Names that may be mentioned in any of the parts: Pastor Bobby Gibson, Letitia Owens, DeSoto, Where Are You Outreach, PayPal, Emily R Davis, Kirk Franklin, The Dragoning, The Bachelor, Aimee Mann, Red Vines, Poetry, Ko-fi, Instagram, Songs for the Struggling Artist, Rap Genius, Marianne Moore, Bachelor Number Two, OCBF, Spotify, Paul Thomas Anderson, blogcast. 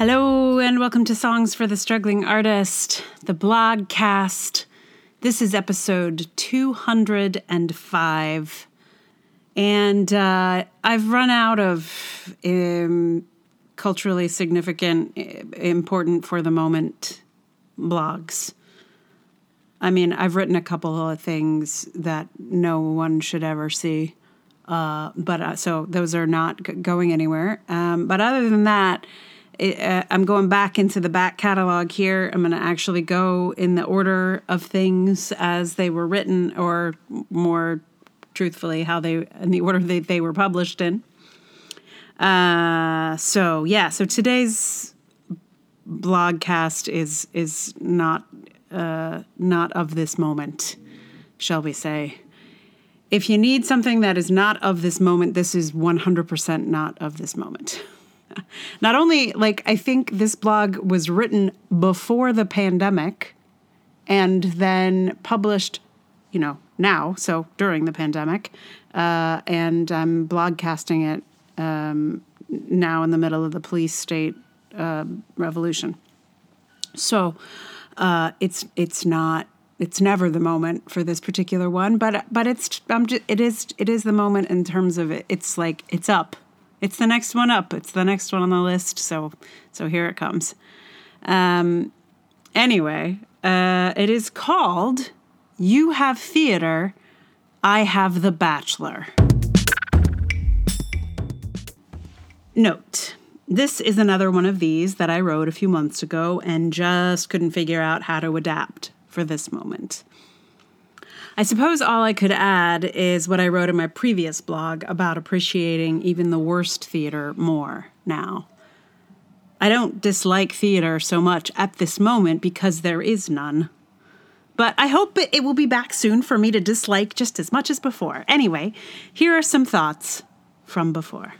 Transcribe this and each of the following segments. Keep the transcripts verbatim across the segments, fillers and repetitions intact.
Hello and welcome to Songs for the Struggling Artist, the blogcast. This is episode two hundred five, and uh, I've run out of um, culturally significant, important for the moment blogs. I mean, I've written a couple of things that no one should ever see, uh, but uh, so those are not g- going anywhere. Um, but other than that, it, uh, I'm going back into the back catalog here. I'm going to actually go in the order of things as they were written, or more truthfully, how they in the order that they were published in. Uh, so yeah, so today's blogcast is is not. Uh, not of this moment, shall we say. If you need something that is not of this moment, this is one hundred percent not of this moment. Not only, like, I think this blog was written before the pandemic and then published, you know, now, so during the pandemic, uh, and I'm blogcasting it um, now in the middle of the police state uh, revolution. So... Uh, it's it's not it's never the moment for this particular one, but but it's I'm just, it is it is the moment in terms of it. It's like it's up, it's the next one up, it's the next one on the list. So so here it comes. Um, anyway, uh, it is called "You Have Theater, I Have The Bachelor." Note. This is another one of these that I wrote a few months ago and just couldn't figure out how to adapt for this moment. I suppose all I could add is what I wrote in my previous blog about appreciating even the worst theater more now. I don't dislike theater so much at this moment because there is none. But I hope it, it will be back soon for me to dislike just as much as before. Anyway, here are some thoughts from before.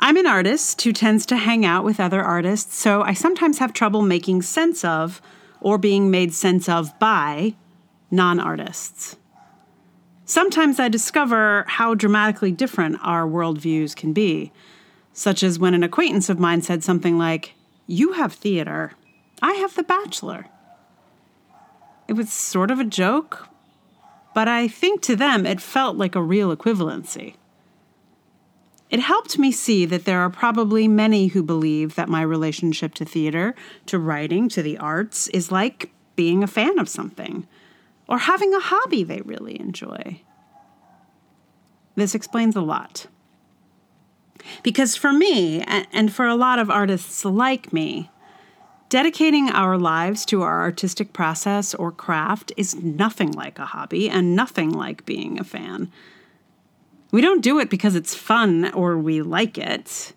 I'm an artist who tends to hang out with other artists, so I sometimes have trouble making sense of, or being made sense of by, non-artists. Sometimes I discover how dramatically different our worldviews can be, such as when an acquaintance of mine said something like, "You have theater, I have The Bachelor." It was sort of a joke, but I think to them it felt like a real equivalency. It helped me see that there are probably many who believe that my relationship to theater, to writing, to the arts, is like being a fan of something, or having a hobby they really enjoy. This explains a lot. Because for me, and for a lot of artists like me, dedicating our lives to our artistic process or craft is nothing like a hobby and nothing like being a fan. We don't do it because it's fun or we like it.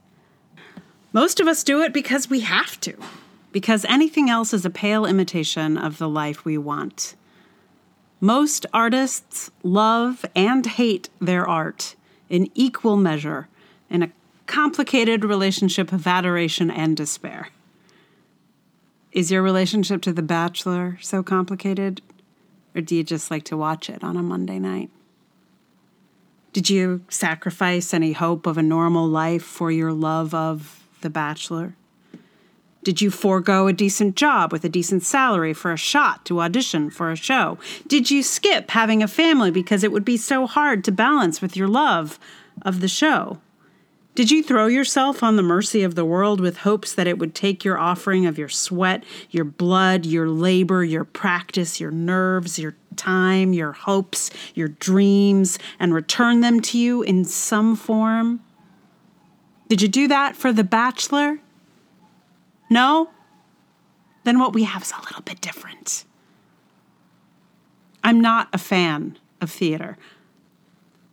Most of us do it because we have to, because anything else is a pale imitation of the life we want. Most artists love and hate their art in equal measure, in a complicated relationship of adoration and despair. Is your relationship to The Bachelor so complicated? Or do you just like to watch it on a Monday night? Did you sacrifice any hope of a normal life for your love of The Bachelor? Did you forego a decent job with a decent salary for a shot to audition for a show? Did you skip having a family because it would be so hard to balance with your love of the show? Did you throw yourself on the mercy of the world with hopes that it would take your offering of your sweat, your blood, your labor, your practice, your nerves, your time, your hopes, your dreams, and return them to you in some form? Did you do that for The Bachelor? No? Then what we have is a little bit different. I'm not a fan of theater.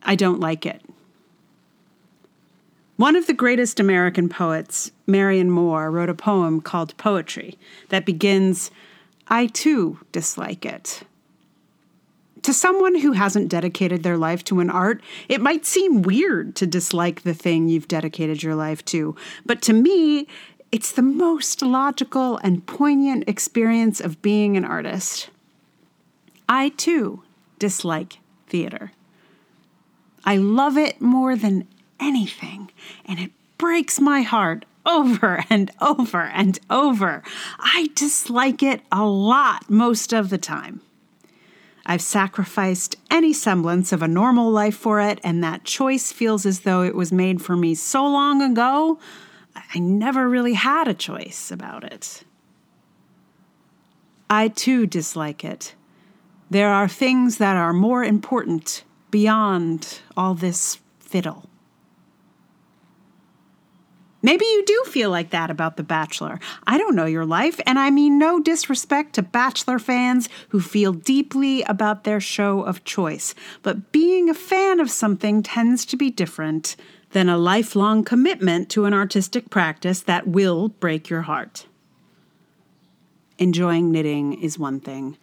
I don't like it. One of the greatest American poets, Marianne Moore, wrote a poem called Poetry that begins, "I too dislike it." To someone who hasn't dedicated their life to an art, it might seem weird to dislike the thing you've dedicated your life to, but to me, it's the most logical and poignant experience of being an artist. I too dislike theater. I love it more than anything, and it breaks my heart over and over and over. I dislike it a lot most of the time. I've sacrificed any semblance of a normal life for it, and that choice feels as though it was made for me so long ago, I never really had a choice about it. I too dislike it. There are things that are more important beyond all this fiddle. Maybe you do feel like that about The Bachelor. I don't know your life, and I mean no disrespect to Bachelor fans who feel deeply about their show of choice. But being a fan of something tends to be different than a lifelong commitment to an artistic practice that will break your heart. Enjoying knitting is one thing.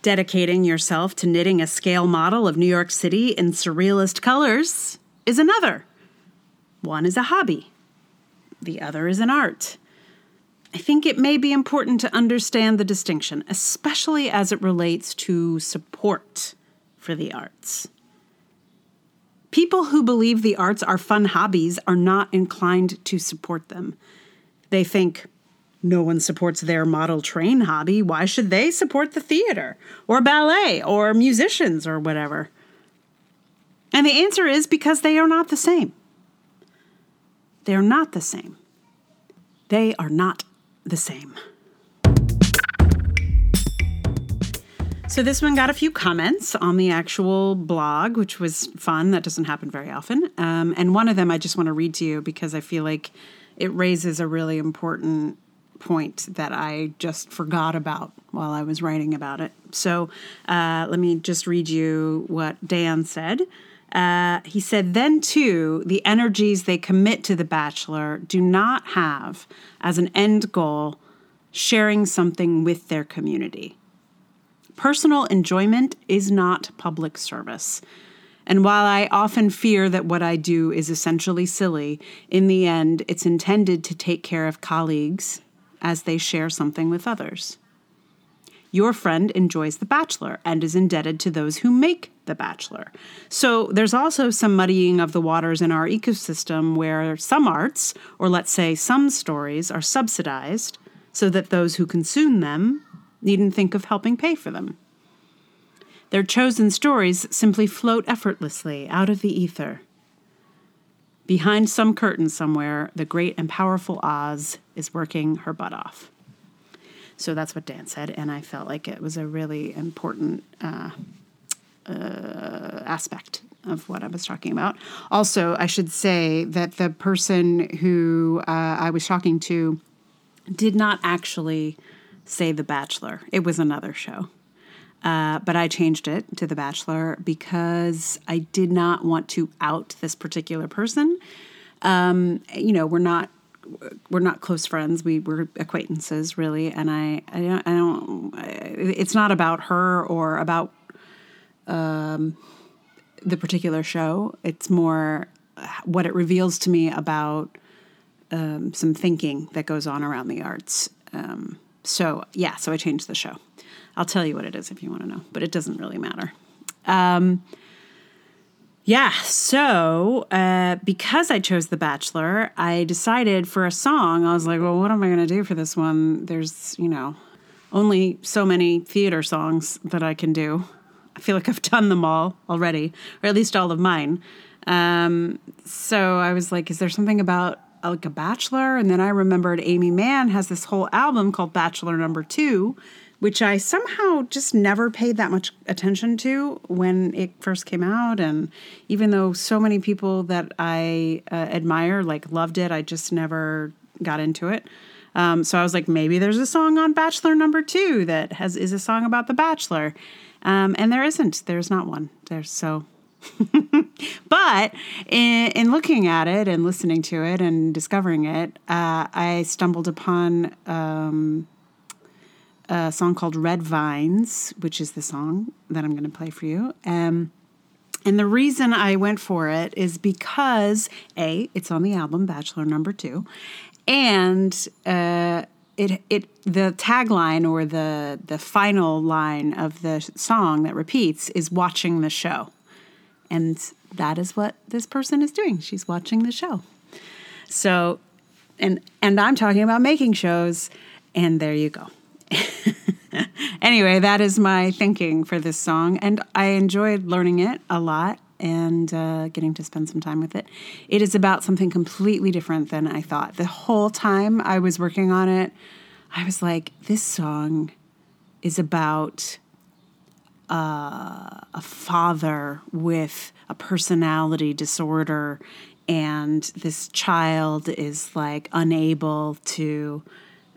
Dedicating yourself to knitting a scale model of New York City in surrealist colors is another. One is a hobby. The other is an art. I think it may be important to understand the distinction, especially as it relates to support for the arts. People who believe the arts are fun hobbies are not inclined to support them. They think, no one supports their model train hobby. Why should they support the theater or ballet or musicians or whatever? And the answer is because they are not the same. They're not the same. They are not the same. So this one got a few comments on the actual blog, which was fun. That doesn't happen very often. Um, and one of them I just want to read to you because I feel like it raises a really important point that I just forgot about while I was writing about it. So uh, let me just read you what Dan said. Uh, he said, then, too, the energies they commit to The Bachelor do not have as an end goal sharing something with their community. Personal enjoyment is not public service. And while I often fear that what I do is essentially silly, in the end, it's intended to take care of colleagues as they share something with others. Your friend enjoys The Bachelor and is indebted to those who make The Bachelor. So there's also some muddying of the waters in our ecosystem where some arts, or let's say some stories, are subsidized so that those who consume them needn't think of helping pay for them. Their chosen stories simply float effortlessly out of the ether. Behind some curtain somewhere, the great and powerful Oz is working her butt off. So that's what Dan said, and I felt like it was a really important uh, uh, aspect of what I was talking about. Also, I should say that the person who uh, I was talking to did not actually say The Bachelor. It was another show. Uh, but I changed it to The Bachelor because I did not want to out this particular person. Um, you know, we're not... We're not close friends. We were acquaintances, really. And I, I don't, I don't I, it's not about her or about um, the particular show. It's more what it reveals to me about um, some thinking that goes on around the arts. Um, so, yeah, so I changed the show. I'll tell you what it is if you want to know, but it doesn't really matter. Um, Yeah, so uh, because I chose The Bachelor, I decided for a song, I was like, well, what am I going to do for this one? There's, you know, only so many theater songs that I can do. I feel like I've done them all already, or at least all of mine. Um, so I was like, is there something about like a bachelor? And then I remembered Aimee Mann has this whole album called Bachelor Number Two, which I somehow just never paid that much attention to when it first came out. And even though so many people that I uh, admire, like, loved it, I just never got into it. Um, so I was like, maybe there's a song on Bachelor Number Two that has is a song about The Bachelor. Um, and there isn't. There's not one. There's so... But in, in looking at it and listening to it and discovering it, uh, I stumbled upon... Um, a song called Red Vines, which is the song that I'm going to play for you. Um, and the reason I went for it is because, A, it's on the album Bachelor Number Two, and uh, it it the tagline or the the final line of the song that repeats is watching the show. And that is what this person is doing. She's watching the show. So and and I'm talking about making shows, and there you go. Anyway, that is my thinking for this song, and I enjoyed learning it a lot and uh, getting to spend some time with it. It is about something completely different than I thought. The whole time I was working on it, I was like, this song is about uh, a father with a personality disorder, and this child is like unable to...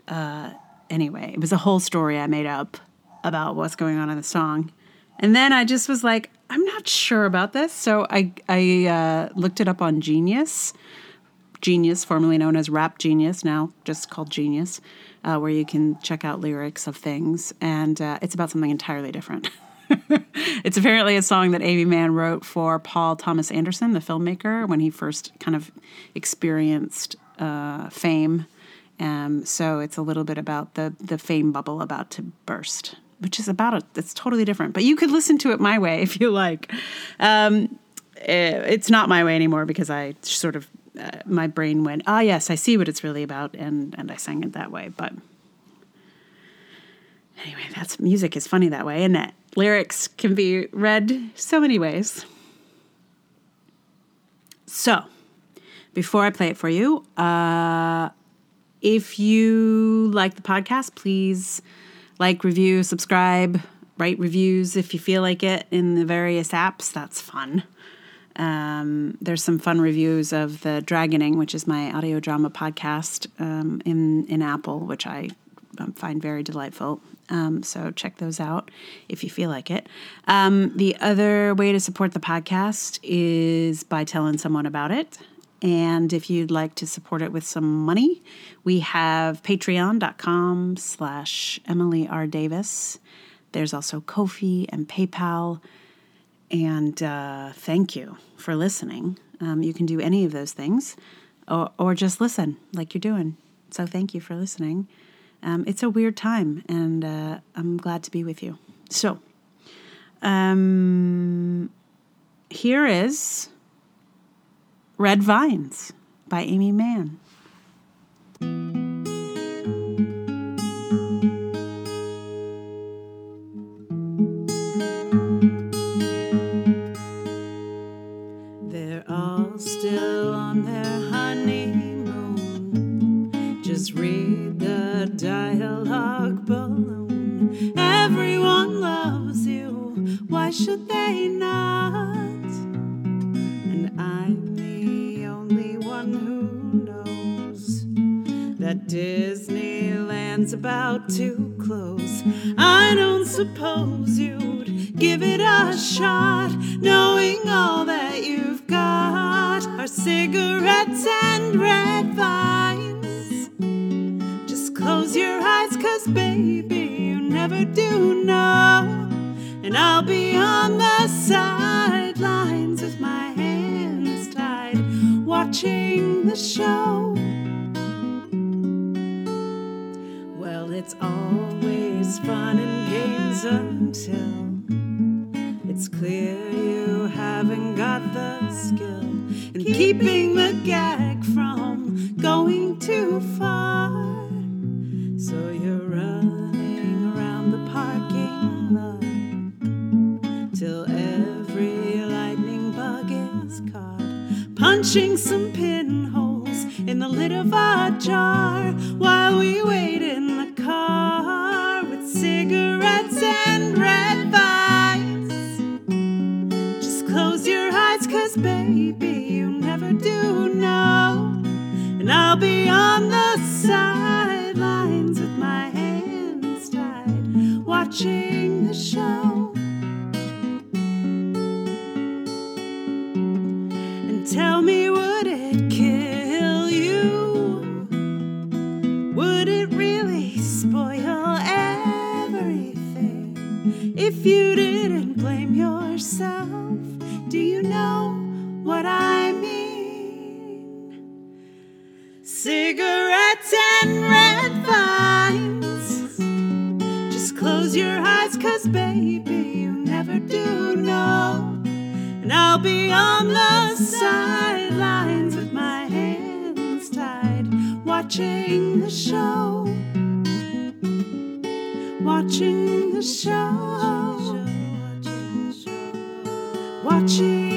Uh, Anyway, it was a whole story I made up about what's going on in the song. And then I just was like, I'm not sure about this. So I I uh, looked it up on Genius. Genius, formerly known as Rap Genius, now just called Genius, uh, where you can check out lyrics of things. And uh, it's about something entirely different. It's apparently a song that Aimee Mann wrote for Paul Thomas Anderson, the filmmaker, when he first kind of experienced uh, fame. Um, so it's a little bit about the the fame bubble about to burst, which is about it. It's totally different. But you could listen to it my way if you like. Um, it's not my way anymore because I sort of, uh, my brain went, ah, yes, I see what it's really about. And, and I sang it that way. But anyway, that's music is funny that way, isn't it? Lyrics can be read so many ways. So before I play it for you, uh... if you like the podcast, please like, review, subscribe, write reviews if you feel like it in the various apps. That's fun. Um, there's some fun reviews of The Dragoning, which is my audio drama podcast um, in, in Apple, which I find very delightful. Um, so check those out if you feel like it. Um, the other way to support the podcast is by telling someone about it. And if you'd like to support it with some money, we have patreon.com slash Emily R Davis. There's also Ko-fi and PayPal. And uh, thank you for listening. Um, you can do any of those things or, or just listen like you're doing. So thank you for listening. Um, it's a weird time, and uh, I'm glad to be with you. So um, here is... Red Vines by Aimee Mann. They're all still on their honeymoon. Just read the dialogue balloon. Everyone loves you. Why should they not? And I'm who knows that Disneyland's about to close. I don't suppose you'd give it a shot, knowing all that you've got are cigarettes and red vines. Just close your eyes, 'cause baby, you never do know. And I'll be on the sidelines with my hands tied, watching the show. Well, it's always fun and games until it's clear you haven't got the skill in keeping the gag from going too far. So you're running around the parking lot till every lightning bug is caught, punching some pinholes in the lid of a jar while we wait in the car with cigarettes and red vines. Just close your eyes, 'cause baby, you never do know. And I'll be on the sidelines with my hands tied, watching the show. Tell me, would it kill you? Would it really spoil everything if you didn't blame yourself? Do you know what I mean? Cigarettes and red vines. Just close your eyes, 'cause baby, you never do know. And I'll be on the sidelines with my hands tied, show, watching the show, watching.